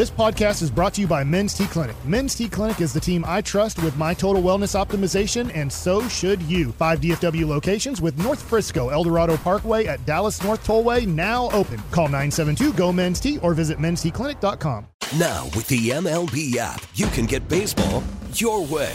This podcast is brought to you by Men's Tea Clinic. Men's Tea Clinic is the team I trust with my total wellness optimization, and so should you. 5 DFW locations with North Frisco, Eldorado Parkway at Dallas North Tollway now open. Call 972-GO-MEN'S-TEA or visit mensteclinic.com. Now with the MLB app, you can get baseball your way.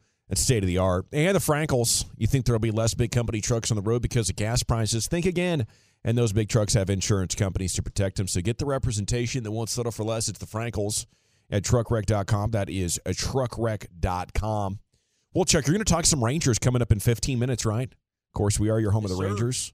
That's state-of-the-art. And the Frankels. You think there will be less big company trucks on the road because of gas prices? Think again. And those big trucks have insurance companies to protect them. So get the representation that won't settle for less. It's the Frankels at TruckWreck.com. That is TruckWreck.com. Wolchuk, you're going to talk some Rangers coming up in 15 minutes, right? Of course, we are your home of the Rangers.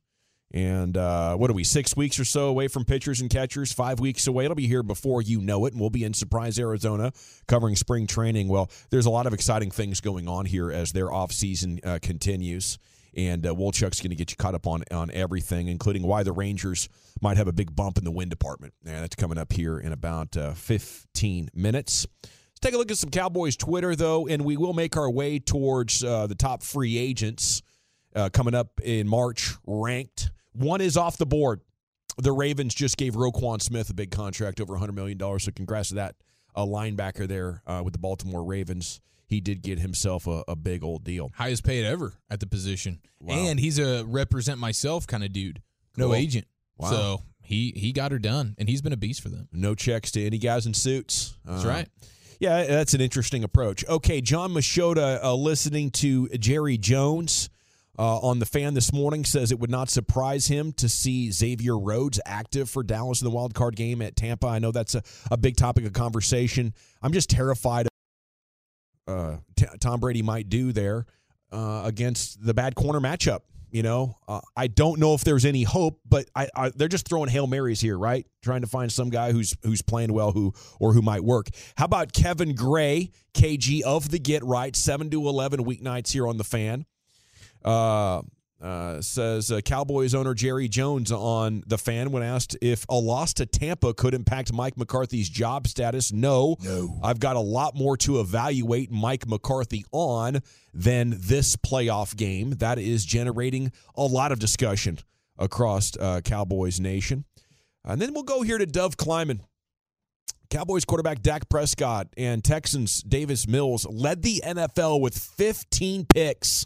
And what are we, 6 weeks or so away from pitchers and catchers, 5 weeks away? It'll be here before you know it, and we'll be in Surprise, Arizona, covering spring training. Well, there's a lot of exciting things going on here as their offseason continues, and Wolchuk's going to get you caught up on everything, including why the Rangers might have a big bump in the win department. And that's coming up here in about 15 minutes. Let's take a look at some Cowboys Twitter, though, and we will make our way towards the top free agents coming up in March, ranked. One is off the board. The Ravens just gave Roquan Smith a big contract, over $100 million, so congrats to that linebacker there with the Baltimore Ravens. He did get himself a big old deal. Highest paid ever at the position. Wow. And he's a represent myself kind of dude. Cool. No agent. Wow. So he got her done, and he's been a beast for them. No checks to any guys in suits. That's right. Yeah, that's an interesting approach. Okay, John Machota listening to Jerry Jones. On the fan this morning, says it would not surprise him to see Xavier Rhodes active for Dallas in the wild card game at Tampa. I know that's a big topic of conversation. I'm just terrified of Tom Brady might do there against the bad corner matchup. You know, I don't know if there's any hope, but they're just throwing Hail Marys here, right? Trying to find some guy who's playing well, who might work. How about Kevin Gray, KG of the Get Right, 7 to 11 weeknights here on the fan. Says Cowboys owner Jerry Jones on the fan when asked if a loss to Tampa could impact Mike McCarthy's job status. No. I've got a lot more to evaluate Mike McCarthy on than this playoff game. That is generating a lot of discussion across Cowboys Nation. And then we'll go here to Dove Kleiman. Cowboys quarterback Dak Prescott and Texans Davis Mills led the NFL with 15 picks.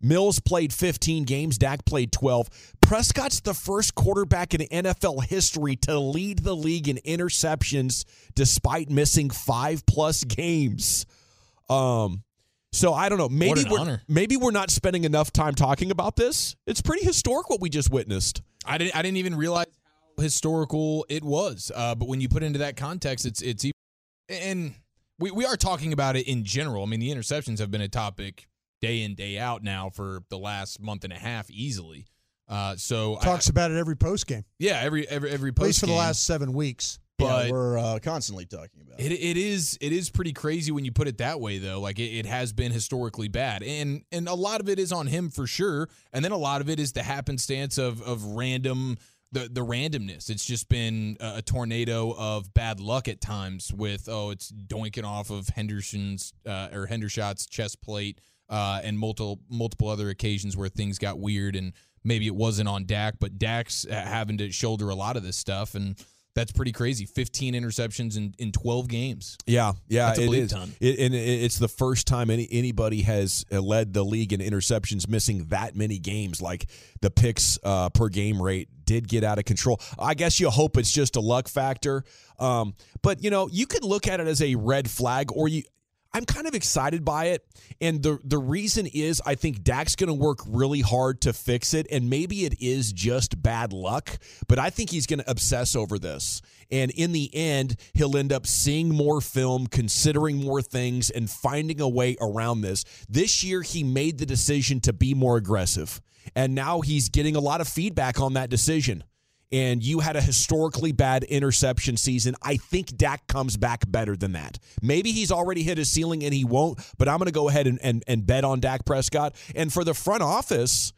Mills played 15 games. Dak played 12. Prescott's the first quarterback in NFL history to lead the league in interceptions despite missing 5+ games. So I don't know. Maybe we're not spending enough time talking about this. It's pretty historic what we just witnessed. I didn't even realize how historical it was. But when you put into that context, it's even, and we are talking about it in general. I mean, the interceptions have been a topic day in, day out now for the last month and a half easily. So talks about it every post game. Yeah, every post game. At least for the last 7 weeks. But yeah, we're constantly talking about it. It is pretty crazy when you put it that way, though. Like, it has been historically bad. And a lot of it is on him for sure. And then a lot of it is the happenstance of random the randomness. It's just been a tornado of bad luck at times with, it's doinking off of Hendershot's chest plate. And multiple other occasions where things got weird, and maybe it wasn't on Dak, but Dak's having to shoulder a lot of this stuff, and that's pretty crazy. 15 interceptions in 12 games. Yeah, that's a bleep ton. It's the first time anybody has led the league in interceptions, missing that many games. Like, the picks per game rate did get out of control. I guess you hope it's just a luck factor, but you know, you could look at it as a red flag, or I'm kind of excited by it, and the reason is I think Dak's going to work really hard to fix it, and maybe it is just bad luck, but I think he's going to obsess over this. And in the end, he'll end up seeing more film, considering more things, and finding a way around this. This year, he made the decision to be more aggressive, and now he's getting a lot of feedback on that decision. and you had a historically bad interception season, I think Dak comes back better than that. Maybe he's already hit his ceiling and he won't, but I'm going to go ahead and bet on Dak Prescott. And for the front office,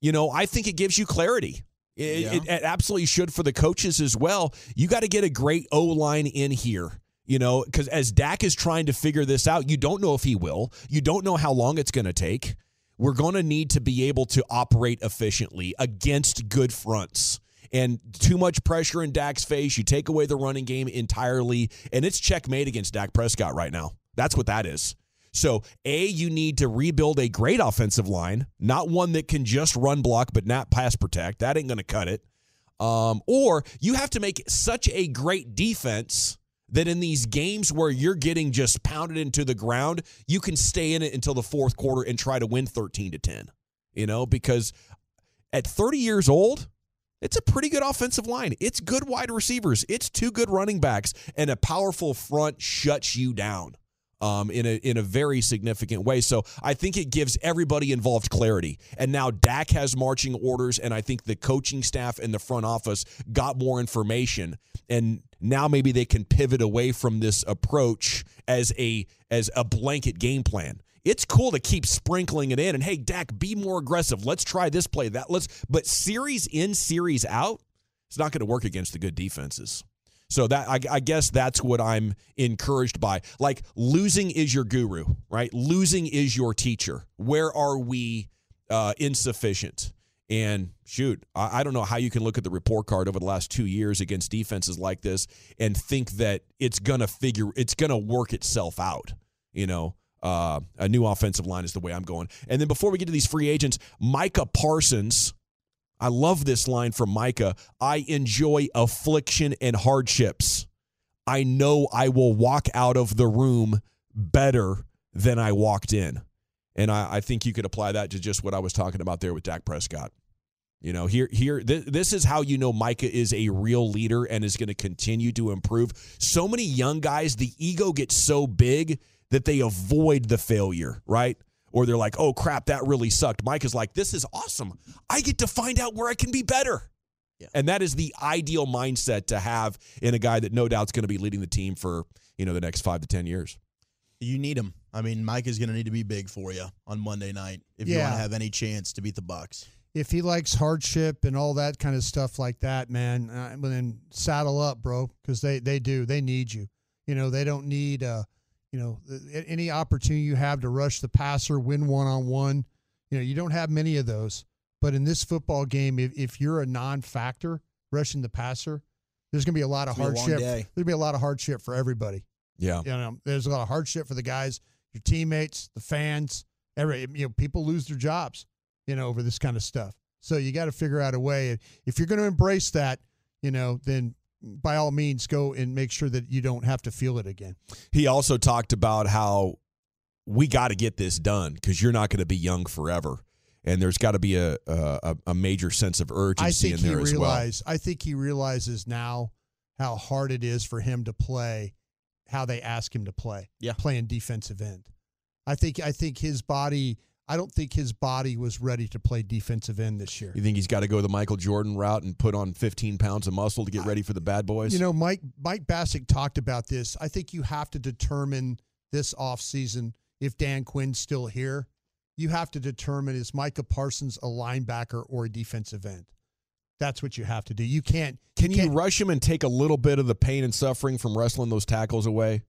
you know, I think it gives you clarity. It absolutely should for the coaches as well. You got to get a great O-line in here. You know, because as Dak is trying to figure this out, you don't know if he will. You don't know how long it's going to take. We're going to need to be able to operate efficiently against good fronts. And too much pressure in Dak's face, you take away the running game entirely, and it's checkmate against Dak Prescott right now. That's what that is. So, A, you need to rebuild a great offensive line, not one that can just run block but not pass protect. That ain't going to cut it. Or you have to make such a great defense that in these games where you're getting just pounded into the ground, you can stay in it until the fourth quarter and try to win 13-10, you know, because at 30 years old, it's a pretty good offensive line. It's good wide receivers. It's two good running backs, and a powerful front shuts you down in a very significant way. So I think it gives everybody involved clarity. And now Dak has marching orders, and I think the coaching staff and the front office got more information, and now maybe they can pivot away from this approach as a blanket game plan. It's cool to keep sprinkling it in, and hey, Dak, be more aggressive. Let's try this play, that. But series in, series out, it's not going to work against the good defenses. So that I guess that's what I'm encouraged by. Like, losing is your guru, right? Losing is your teacher. Where are we insufficient? And shoot, I don't know how you can look at the report card over the last 2 years against defenses like this and think that it's gonna work itself out. You know, a new offensive line is the way I'm going. And then before we get to these free agents, Micah Parsons. I love this line from Micah. I enjoy affliction and hardships. I know I will walk out of the room better than I walked in. And I think you could apply that to just what I was talking about there with Dak Prescott. You know, this is how you know Micah is a real leader and is going to continue to improve. So many young guys, the ego gets so big that they avoid the failure, right? Or they're like, oh, crap, that really sucked. Micah's like, this is awesome. I get to find out where I can be better. Yeah. And that is the ideal mindset to have in a guy that no doubt's going to be leading the team for, you know, the next 5 to 10 years. You need him. I mean, Micah's going to need to be big for you on Monday night if you want to have any chance to beat the Bucks. If he likes hardship and all that kind of stuff like that, man, then saddle up, bro, because they do. They need you. You know, they don't need you know, any opportunity you have to rush the passer, win one-on-one, you know, you don't have many of those. But in this football game, if you're a non-factor rushing the passer, there's going to be a lot of hardship. There's going to be a lot of hardship for everybody. Yeah. You know, there's a lot of hardship for the guys, your teammates, the fans, you know, people lose their jobs, you know, over this kind of stuff. So you got to figure out a way. If you're going to embrace that, you know, then by all means, go and make sure that you don't have to feel it again. He also talked about how we got to get this done because you're not going to be young forever. And there's got to be a major sense of urgency in there as well. I think he realizes now how hard it is for him to play, how they ask him to play, playing defensive end. I think his body... I don't think his body was ready to play defensive end this year. You think he's got to go the Michael Jordan route and put on 15 pounds of muscle to get ready for the bad boys? You know, Mike Bassick talked about this. I think you have to determine this offseason, if Dan Quinn's still here, you have to determine, is Micah Parsons a linebacker or a defensive end? That's what you have to do. You can't. Can you rush him and take a little bit of the pain and suffering from wrestling those tackles away?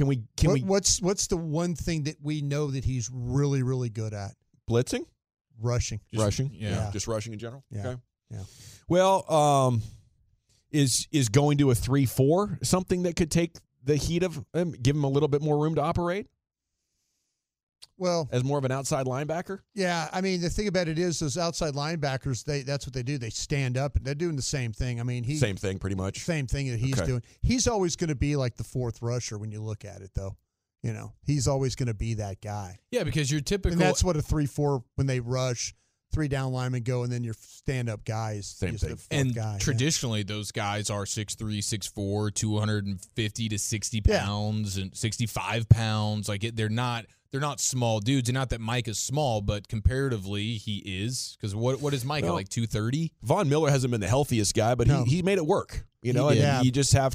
What's the one thing that we know that he's really, really good at? Blitzing? Rushing. Just rushing in general? Yeah. Okay. Yeah. Well, is going to a 3-4 something that could take the heat of him, give him a little bit more room to operate? Well, as more of an outside linebacker? Yeah, I mean, the thing about it is those outside linebackers, that's what they do. They stand up, and they're doing the same thing. I mean, same thing, pretty much. Same thing that he's doing. He's always going to be like the fourth rusher when you look at it, though. You know, he's always going to be that guy. Yeah, because you're typical. And that's what a 3-4, when they rush, three down linemen go, and then your stand-up guy is same thing. The fourth guy. Traditionally, those guys are 6'3", 6'4", 250 to 60 pounds and 65 pounds. Like, they're not... they're not small dudes, and not that Mike is small, but comparatively he is. Because what is Micah, like 230? Von Miller hasn't been the healthiest guy, but he made it work. You know, and you just have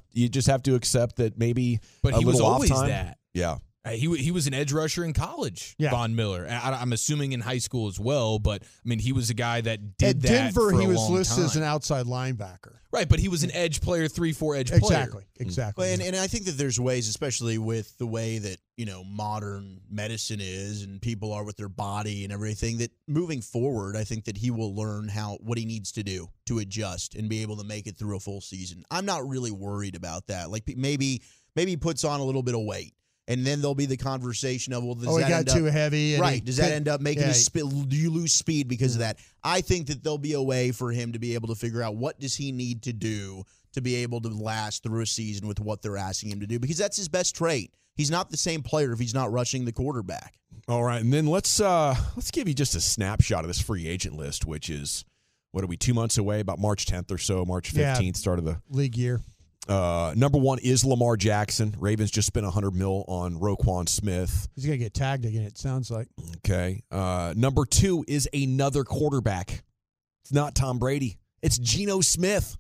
to accept that maybe. But he was always that. Yeah. He was an edge rusher in college, Von Miller. I'm assuming in high school as well, but, I mean, he was a guy that did that for a long time. At Denver, he was listed as an outside linebacker. Right, but he was an edge player, 3-4 edge player. Exactly. Well, and I think that there's ways, especially with the way that, you know, modern medicine is and people are with their body and everything, that moving forward, I think that he will learn what he needs to do to adjust and be able to make it through a full season. I'm not really worried about that. Like, maybe he puts on a little bit of weight. And then there'll be the conversation of, well, does that end up too heavy? And right. Does that end up making do you lose speed because of that? I think that there'll be a way for him to be able to figure out what does he need to do to be able to last through a season with what they're asking him to do, because that's his best trait. He's not the same player if he's not rushing the quarterback. All right, and then let's give you just a snapshot of this free agent list, which is, what are we, 2 months away, about March 10th or so, March 15th, start of the league year. Number one is Lamar Jackson. Ravens just spent $100 million on Roquan Smith. He's going to get tagged again, it sounds like. Okay. Number two is another quarterback. It's not Tom Brady. It's Geno Smith.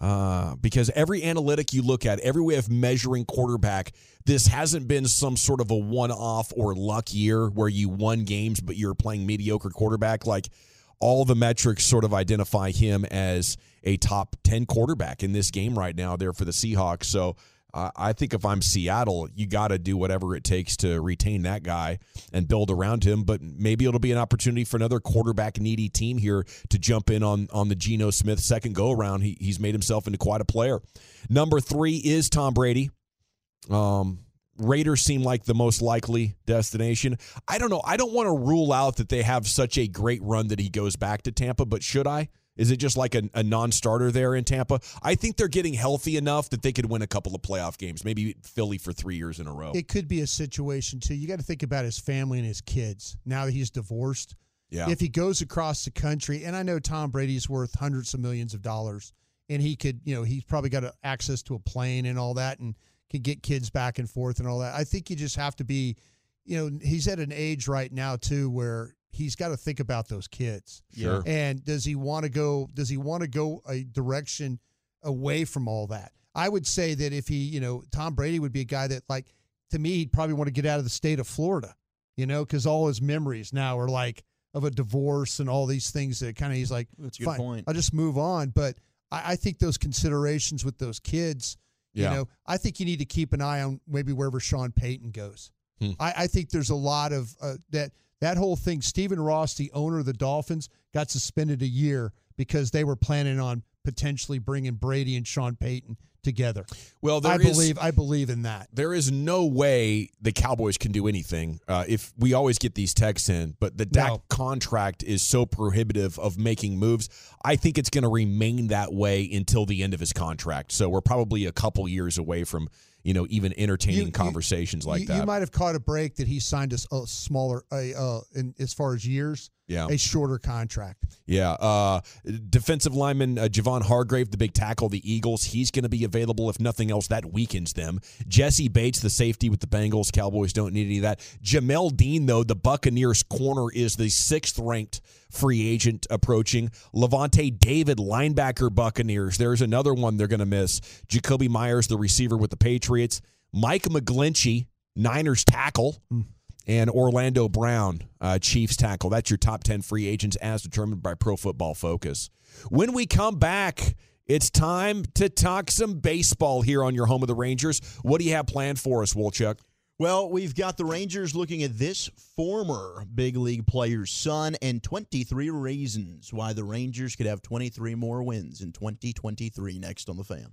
Because every analytic you look at, every way of measuring quarterback, this hasn't been some sort of a one-off or luck year where you won games, but you're playing mediocre quarterback. Like, all the metrics sort of identify him as a top 10 quarterback in this game right now there for the Seahawks. So I think if I'm Seattle, you got to do whatever it takes to retain that guy and build around him. But maybe it'll be an opportunity for another quarterback-needy team here to jump in on the Geno Smith second go-around. He's made himself into quite a player. Number three is Tom Brady. Raiders seem like the most likely destination. I don't know. I don't want to rule out that they have such a great run that he goes back to Tampa, but should I? Is it just like a non-starter there in Tampa? I think they're getting healthy enough that they could win a couple of playoff games, maybe Philly for 3 years in a row. It could be a situation, too. You got to think about his family and his kids now that he's divorced. Yeah. If he goes across the country, and I know Tom Brady's worth hundreds of millions of dollars, and he could, you know, he's probably got access to a plane and all that, and can get kids back and forth and all that. I think you just have to be, you know, he's at an age right now, too, where he's got to think about those kids. Sure. And does he want to go a direction away from all that? I would say that if he, you know, Tom Brady would be a guy that, like, to me, he'd probably want to get out of the state of Florida, you know, because all his memories now are like of a divorce and all these things that kind of, he's like, that's a good point. I'll just move on. But I think those considerations with those kids, you know, I think you need to keep an eye on maybe wherever Sean Payton goes. I think there's a lot of that whole thing. Stephen Ross, the owner of the Dolphins, got suspended a year because they were planning on potentially bringing Brady and Sean Payton together. Well, I believe in that. There is no way the Cowboys can do anything. If we always get these texts in, but the Dak contract is so prohibitive of making moves. I think it's going to remain that way until the end of his contract. So we're probably a couple years away from, you know, even entertaining conversations like that. You might have caught a break that he signed a smaller, in as far as years, a shorter contract. Yeah. Defensive lineman Javon Hargrave, the big tackle, the Eagles, he's going to be available if nothing else. That weakens them. Jesse Bates, the safety with the Bengals. Cowboys don't need any of that. Jamel Dean, though, the Buccaneers corner, is the 6th-ranked free agent approaching. Levante David, linebacker, Buccaneers. There's another one they're going to miss. Jacoby Myers, the receiver with the Patriots. Mike McGlinchey, Niners tackle. And Orlando Brown, Chiefs tackle. That's your top 10 free agents as determined by Pro Football Focus. When we come back, it's time to talk some baseball here on your home of the Rangers. What do you have planned for us, Wolchuk? Well, we've got the Rangers looking at this former big league player's son and 23 reasons why the Rangers could have 23 more wins in 2023 next on The Fan.